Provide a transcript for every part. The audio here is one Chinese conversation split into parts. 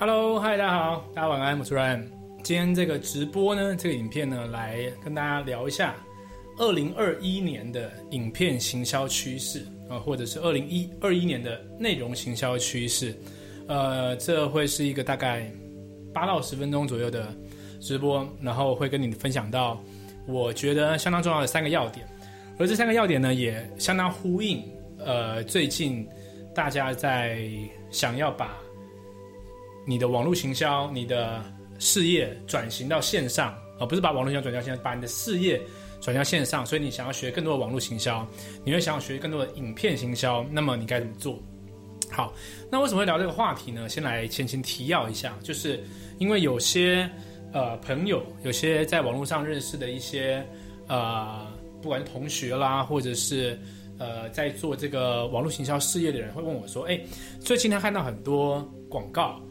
Hello， 嗨，大家好，大家晚安，我是 Ryan。今天这个直播呢，这个影片呢，来跟大家聊一下2021年的影片行销趋势，或者是2021年的内容行销趋势。这会是一个大概8到10分钟左右的直播，然后会跟你分享到我觉得相当重要的3个要点，而这3个要点呢，也相当呼应最近大家在想要把你的网络行销、你的事业转型到线上，不是把网络行销转到线上，把你的事业转到线上，所以你想要学更多的网络行销，你会想要学更多的影片行销，那么你该怎么做？好，那为什么会聊这个话题呢？先来前提要一下，就是因为有些朋友，有些在网络上认识的一些不管是同学啦，或者是在做这个网络行销事业的人，会问我说：“哎，最近他看到很多广告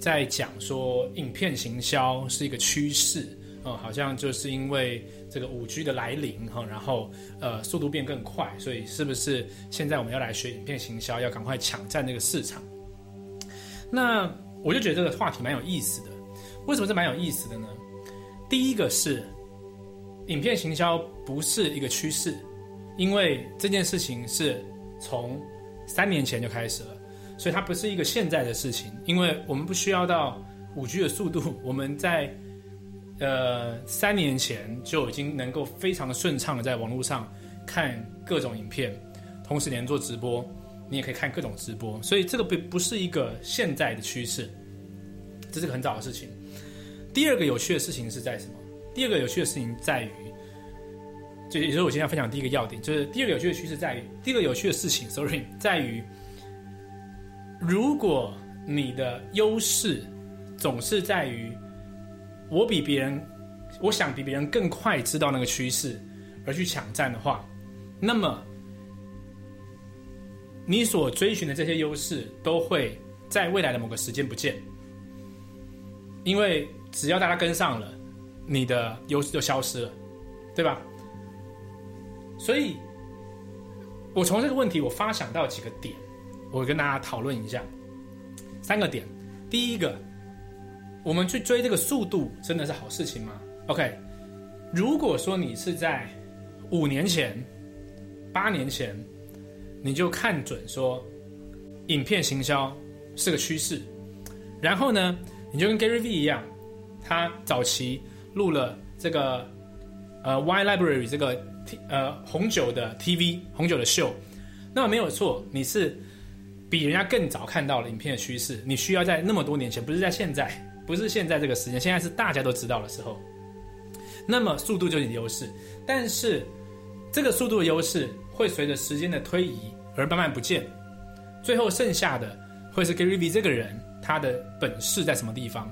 在讲说影片行销是一个趋势，好像就是因为这个5G 的来临，然后速度变更快，所以是不是现在我们要来学影片行销，要赶快抢占这个市场？”那我就觉得这个话题蛮有意思的。为什么是蛮有意思的呢？第一个是，影片行销不是一个趋势，因为这件事情是从3年前就开始了，所以它不是一个现在的事情。因为我们不需要到 5G 的速度，我们在3年前就已经能够非常的顺畅的在网络上看各种影片，同时连做直播，你也可以看各种直播，所以这个不是一个现在的趋势，这是个很早的事情。第二个有趣的事情是在什么？第二个有趣的事情在于，就也就是我今天要分享第一个要点，就是第二个有趣的趋势在于，第二个有趣的事情在于，如果你的优势总是在于我想比别人更快知道那个趋势而去抢占的话，那么你所追寻的这些优势都会在未来的某个时间不见，因为只要大家跟上了，你的优势就消失了，对吧？所以我从这个问题我发想到几个点，我跟大家讨论一下3个点。第一个，我们去追这个速度真的是好事情吗？ OK， 如果说你是在5年前、8年前你就看准说影片行销是个趋势，然后呢你就跟 Gary Vee 一样，他早期录了这个Wine Library 这个红酒的 TV 红酒的秀，那没有错，你是比人家更早看到了影片的趋势，你需要在那么多年前，不是在现在，不是现在这个时间，现在是大家都知道的时候，那么速度就是你的优势，但是这个速度的优势会随着时间的推移而慢慢不见，最后剩下的会是 Gary Vee 这个人他的本事在什么地方。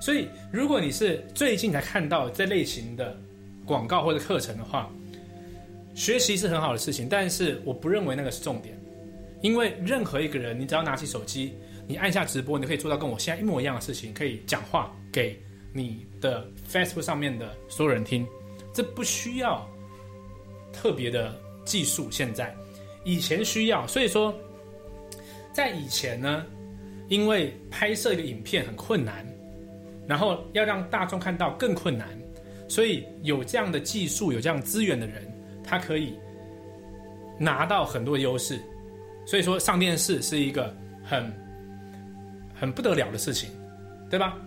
所以如果你是最近才看到这类型的广告或者课程的话，学习是很好的事情，但是我不认为那个是重点。因为任何一个人，你只要拿起手机，你按下直播，你可以做到跟我现在一模一样的事情，可以讲话给你的 Facebook 上面的所有人听，这不需要特别的技术，现在以前需要。所以说在以前呢，因为拍摄一个影片很困难，然后要让大众看到更困难，所以有这样的技术、有这样资源的人，他可以拿到很多优势。所以说上电视是一个很不得了的事情，对吧？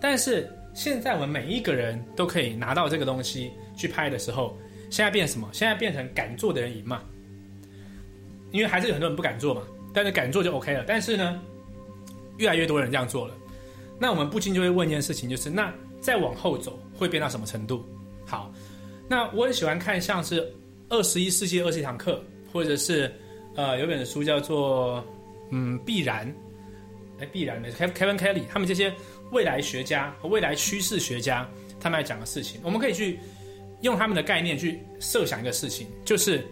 但是现在我们每一个人都可以拿到这个东西去拍的时候，现在变什么？现在变成敢做的人赢嘛，因为还是有很多人不敢做嘛，但是敢做就 OK 了。但是呢，越来越多人这样做了，那我们不禁就会问一件事情，就是那再往后走会变到什么程度？好，那我很喜欢看像是21世纪21堂课，或者是有本书叫做必然，必然的 Kevin Kelly， 他们这些未来学家和未来趋势学家他们来讲的事情，我们可以去用他们的概念去设想一个事情，就是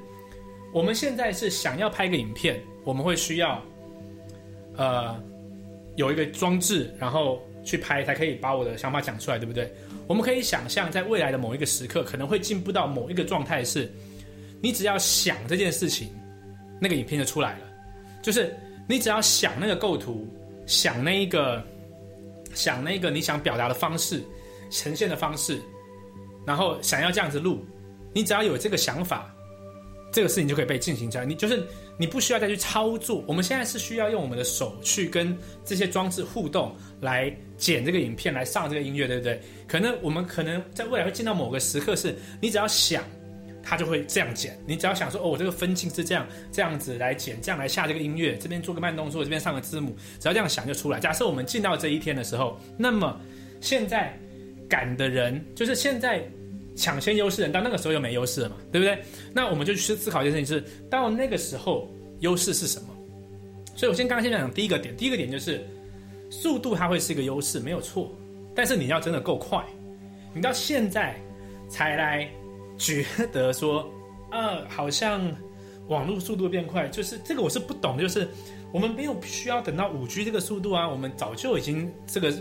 我们现在是想要拍个影片，我们会需要有一个装置，然后去拍才可以把我的想法讲出来，对不对？我们可以想象在未来的某一个时刻可能会进步到某一个状态，是你只要想这件事情，那个影片就出来了。就是你只要想那个构图，想那一个你想表达的方式，呈现的方式，然后想要这样子录，你只要有这个想法，这个事情就可以被进行下来。你就是你不需要再去操作。我们现在是需要用我们的手去跟这些装置互动，来剪这个影片，来上这个音乐，对不对？我们可能在未来会进到某个时刻，是你只要想，它就会这样剪。你只要想说，哦，我这个分镜是这样子来剪，这样来下这个音乐，这边做个慢动作，这边上个字幕，只要这样想就出来。假设我们进到这一天的时候，那么现在赶的人，就是现在抢先优势人，到那个时候又没优势了嘛，对不对？那我们就去思考一件事情，是到那个时候优势是什么。所以我先讲第一个点，就是速度它会是一个优势，没有错，但是你要真的够快。你到现在才来觉得说好像网络速度变快，就是这个我是不懂，就是我们没有需要等到 5G 这个速度啊，我们早就已经这个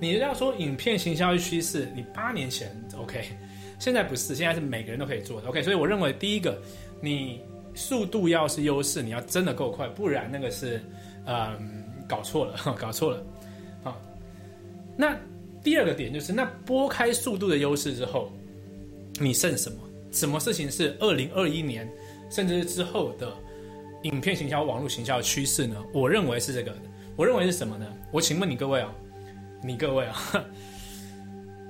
你要说影片行销趋势，你8年前 OK， 现在不是，现在是每个人都可以做的 OK。 所以我认为第一个，你速度要是优势，你要真的够快，不然那个是搞错了啊。那第二个点就是，那拨开速度的优势之后，你剩什么？什么事情是2021年甚至之后的影片行销、网络行销的趋势呢？我认为是这个。我认为是什么呢？我请问你各位啊，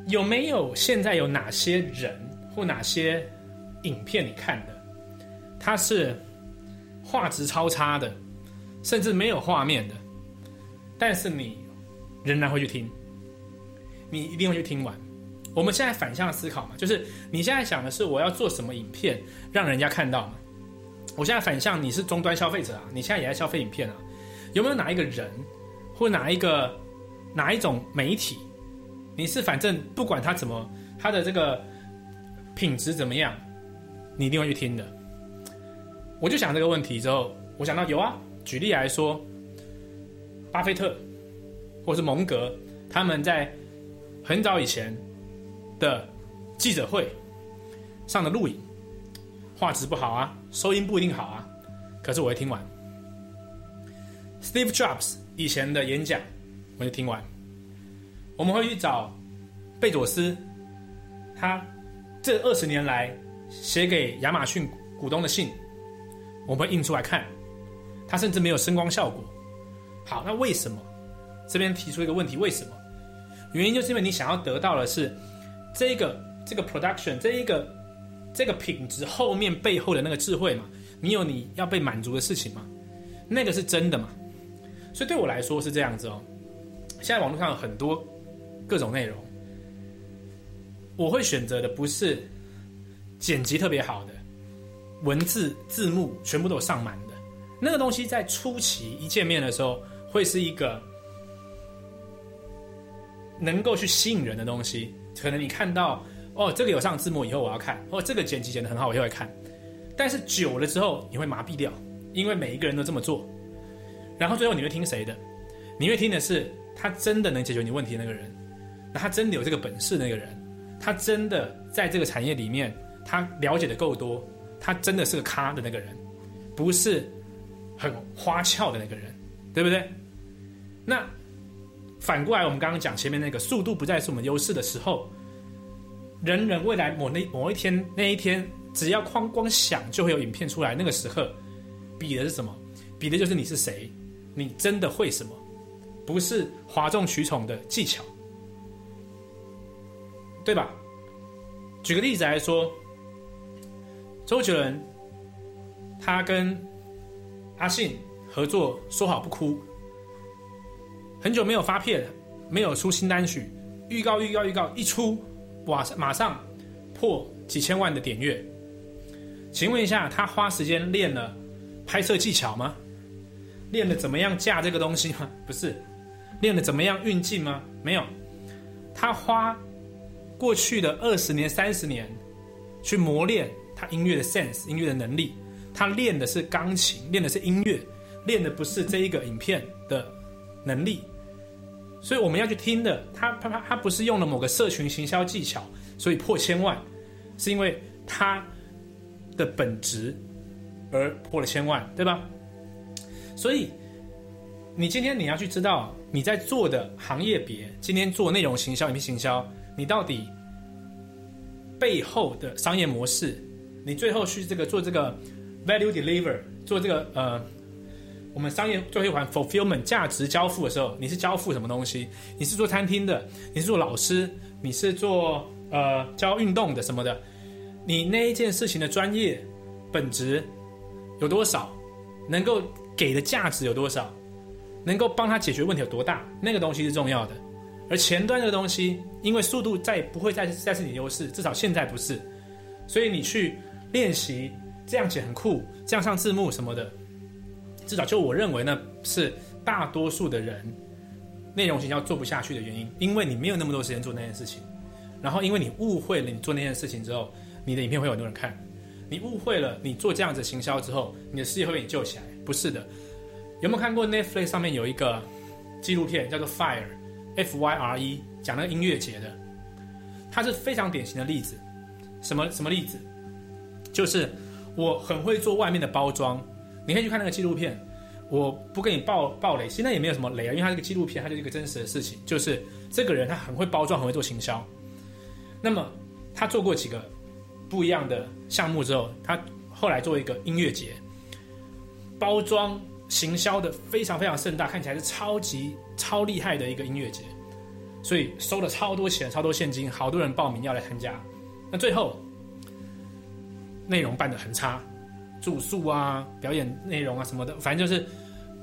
有没有现在有哪些人或哪些影片你看的，它是画质超差的，甚至没有画面的，但是你仍然会去听，你一定会去听完。我们现在反向思考嘛，就是你现在想的是我要做什么影片让人家看到嘛。我现在反向，你是终端消费者啊，你现在也在消费影片啊，有没有哪一个人或哪一种媒体，你是反正不管他怎么，他的这个品质怎么样，你一定会去听的。我就想这个问题之后，我想到有啊，举例来说，巴菲特或是蒙格，他们在很早以前的记者会上的录影，画质不好啊，收音不一定好啊，可是我会听完。 Steve Jobs 以前的演讲我就听完。我们会去找贝佐斯，他这20年来写给亚马逊股东的信，我们会印出来看，他甚至没有声光效果。好，那为什么？这边提出一个问题，为什么？原因就是因为你想要得到的是这个 production， 这个品质后面背后的那个智慧嘛，你有你要被满足的事情嘛，那个是真的嘛。所以对我来说是这样子哦。现在网络上有很多各种内容，我会选择的不是剪辑特别好的，文字字幕全部都有上满的，那个东西在初期一见面的时候会是一个能够去吸引人的东西。可能你看到哦，这个有上字幕以后我要看，哦，这个剪辑剪得很好我也会看，但是久了之后你会麻痹掉，因为每一个人都这么做。然后最后你会听谁的？你会听的是他真的能解决你问题的那个人，他真的有这个本事的那个人，他真的在这个产业里面他了解的够多，他真的是个咖的那个人，不是很花俏的那个人，对不对？那反过来，我们刚刚讲前面那个速度不再是我们优势的时候，人未来某一天那一天，只要光想就会有影片出来，那个时刻比的是什么？比的就是你是谁，你真的会什么，不是哗众取宠的技巧，对吧？举个例子来说，周杰伦他跟阿信合作说好不哭，很久没有发片了，没有出新单曲，预告一出，哇，马上破几千万的点阅。请问一下，他花时间练了拍摄技巧吗？练了怎么样架这个东西吗？不是。练了怎么样运镜吗？没有。他花过去的20年、30年去磨练他音乐的 sense， 音乐的能力。他练的是钢琴，练的是音乐，练的不是这一个影片的能力。所以我们要去听的，他不是用了某个社群行销技巧所以破千万，是因为他的本质而破了千万，对吧？所以你今天你要去知道你在做的行业别，今天做内容行销、影片行销，你到底背后的商业模式，你最后去做这个 value deliver， 做这个我们商业最后一环 fulfillment 价值交付的时候，你是交付什么东西？你是做餐厅的，你是做老师，你是做教运动的什么的？你那一件事情的专业本质有多少？能够给的价值有多少？能够帮他解决问题有多大？那个东西是重要的。而前端这个东西，因为速度不会再是你的优势，至少现在不是。所以你去练习这样写很酷，这样上字幕什么的。至少就我认为呢，是大多数的人内容行销做不下去的原因，因为你没有那么多时间做那件事情，然后因为你误会了你做那件事情之后，你的影片会有很多人看，你误会了你做这样子行销之后，你的事业会被你救起来，不是的。有没有看过 Netflix 上面有一个纪录片叫做 FYRE， 讲那个音乐节的，它是非常典型的例子。什么例子？就是我很会做外面的包装。你可以去看那个纪录片，我不跟你爆雷，现在也没有什么雷啊，因为它是个纪录片，它就是一个真实的事情。就是这个人他很会包装，很会做行销。那么他做过几个不一样的项目之后，他后来做一个音乐节，包装行销的非常非常盛大，看起来是超级超厉害的一个音乐节，所以收了超多钱，超多现金，好多人报名要来参加。那最后内容办得很差。住宿啊，表演内容啊什么的，反正就是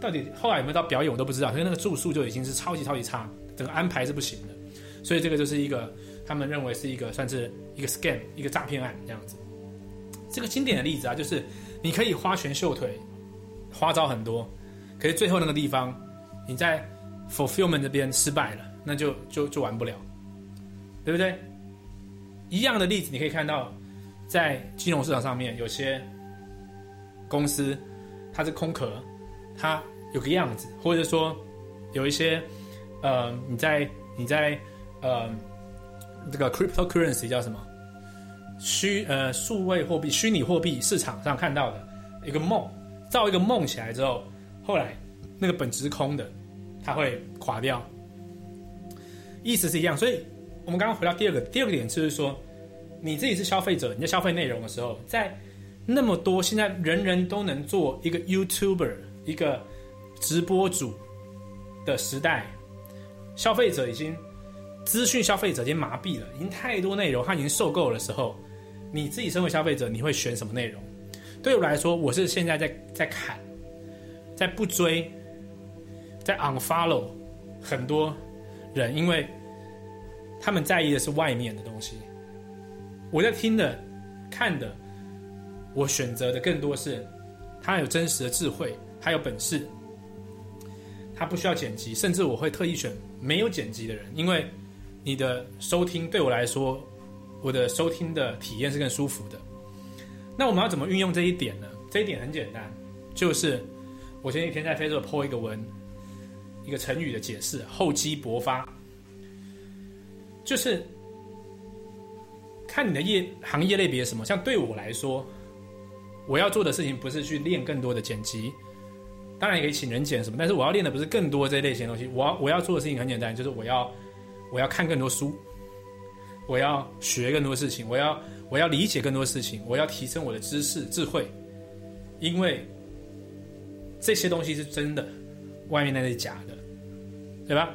到底后来有没有到表演我都不知道，因为那个住宿就已经是超级超级差，整个安排是不行的。所以这个就是一个他们认为是一个算是一个 scam， 一个诈骗案这样子。这个经典的例子啊，就是你可以花拳绣腿，花招很多，可是最后那个地方你在 fulfillment 这边失败了，那就玩不了，对不对？一样的例子你可以看到在金融市场上面，有些公司它是空壳，它有个样子，或者说有一些你在这个 cryptocurrency 叫什么数位货币、虚拟货币市场上看到的一个梦，造一个梦起来之后，后来那个本质空的，它会垮掉，意思是一样。所以我们刚刚回到第二个点，就是说你自己是消费者，你在消费内容的时候，在那么多现在人人都能做一个 YouTuber 一个直播主的时代，消费者已经资讯消费者已经麻痹了，已经太多内容他已经受够了的时候，你自己身为消费者你会选什么内容？对我来说，我是现在在砍，在不追，在 unfollow 很多人，因为他们在意的是外面的东西，我在听的看的我选择的更多是他有真实的智慧，他有本事，他不需要剪辑，甚至我会特意选没有剪辑的人，因为你的收听对我来说，我的收听的体验是更舒服的。那我们要怎么运用这一点呢？这一点很简单，就是我前几天在 Facebook po 一个文，一个成语的解释，厚积薄发，就是看你的行业类别什么。像对我来说，我要做的事情不是去练更多的剪辑，当然也可以请人剪什么，但是我要练的不是更多这一类型的东西。我要做的事情很简单，就是我要看更多书，我要学更多事情，我要理解更多事情，我要提升我的知识智慧，因为这些东西是真的，外面那是假的，对吧？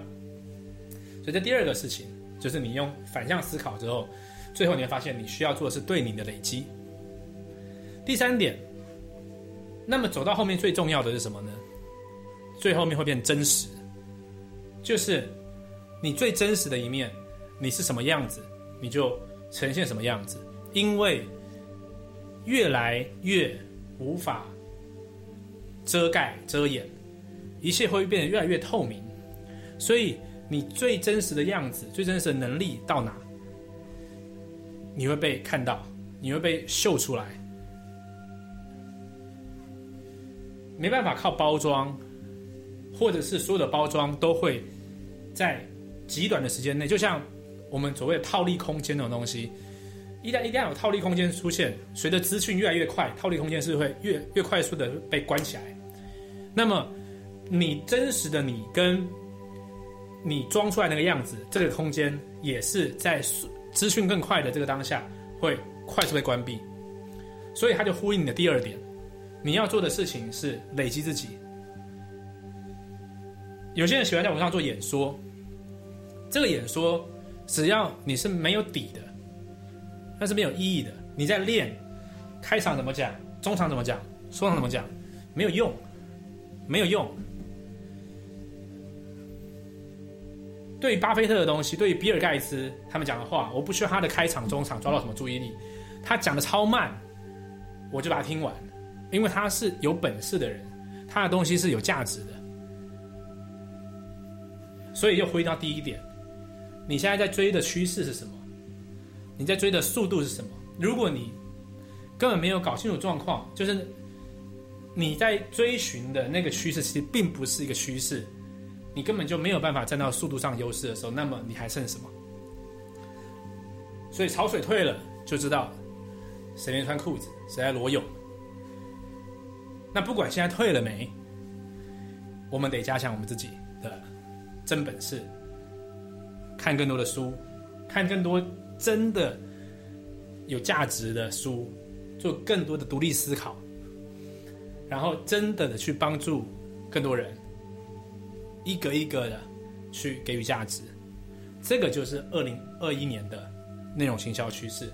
所以这第二个事情就是你用反向思考之后，最后你会发现你需要做的是对你的累积。第三点，那么走到后面最重要的是什么呢？最后面会变真实，就是你最真实的一面，你是什么样子你就呈现什么样子，因为越来越无法遮盖遮掩，一切会变得越来越透明，所以你最真实的样子、最真实的能力到哪，你会被看到，你会被秀出来，没办法靠包装，或者是所有的包装都会在极短的时间内，就像我们所谓的套利空间这种东西，一旦有套利空间出现，随着资讯越来越快，套利空间是会越快速的被关起来。那么你真实的你跟你装出来那个样子，这个空间也是在资讯更快的这个当下会快速被关闭。所以它就呼应你的第二点，你要做的事情是累积自己。有些人喜欢在网上做演说，这个演说只要你是没有底的，那是没有意义的。你在练开场怎么讲，中场怎么讲，收场怎么讲，没有用，没有用。对于巴菲特的东西，对于比尔盖茨他们讲的话，我不需要他的开场中场抓到什么注意力，他讲的超慢我就把它听完，因为他是有本事的人，他的东西是有价值的。所以又回到第一点，你现在在追的趋势是什么，你在追的速度是什么。如果你根本没有搞清楚状况，就是你在追寻的那个趋势其实并不是一个趋势，你根本就没有办法站到速度上优势的时候，那么你还剩什么？所以潮水退了就知道谁没穿裤子，谁在裸泳。那不管现在退了没，我们得加强我们自己的真本事，看更多的书，看更多真的有价值的书，做更多的独立思考，然后真的去帮助更多人，一个一个的去给予价值。这个就是2021年的内容行销趋势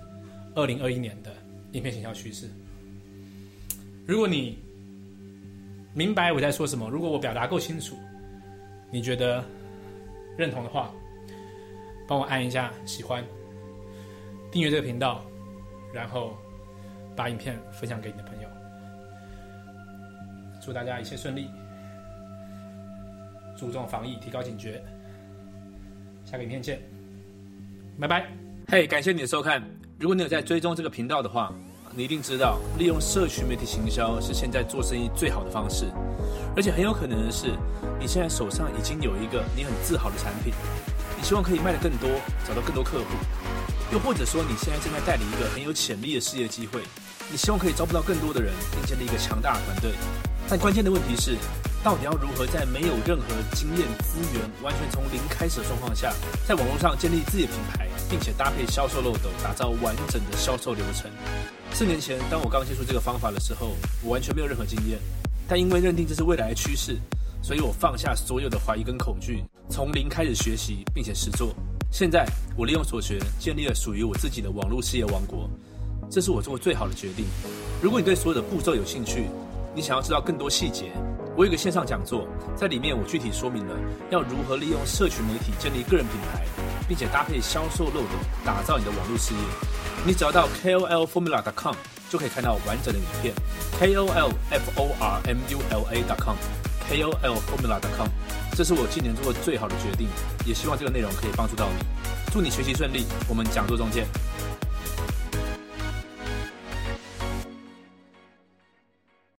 ，2021年的影片行销趋势。如果你明白我在说什么，如果我表达够清楚，你觉得认同的话，帮我按一下喜欢，订阅这个频道，然后把影片分享给你的朋友。祝大家一切顺利，注重防疫，提高警觉，下个影片见，拜拜。嘿，感谢你的收看。如果你有在追踪这个频道的话，你一定知道利用社群媒体行销是现在做生意最好的方式，而且很有可能的是你现在手上已经有一个你很自豪的产品，你希望可以卖得更多，找到更多客户。又或者说你现在正在代理一个很有潜力的事业机会，你希望可以招募到更多的人，并建立一个强大的团队。但关键的问题是，到底要如何在没有任何经验资源，完全从零开始的状况下，在网络上建立自己的品牌，并且搭配销售漏斗，打造完整的销售流程。4年前当我刚接触这个方法的时候，我完全没有任何经验，但因为认定这是未来的趋势，所以我放下所有的怀疑跟恐惧，从零开始学习并且实做。现在我利用所学建立了属于我自己的网络事业王国，这是我做过最好的决定。如果你对所有的步骤有兴趣，你想要知道更多细节，我有一个线上讲座，在里面我具体说明了要如何利用社群媒体建立个人品牌，并且搭配销售漏斗打造你的网络事业。你只要到 kolformula.com 就可以看到完整的影片， kolformula.com kolformula.com， 这是我今年做过最好的决定，也希望这个内容可以帮助到你。祝你学习顺利，我们讲座中见。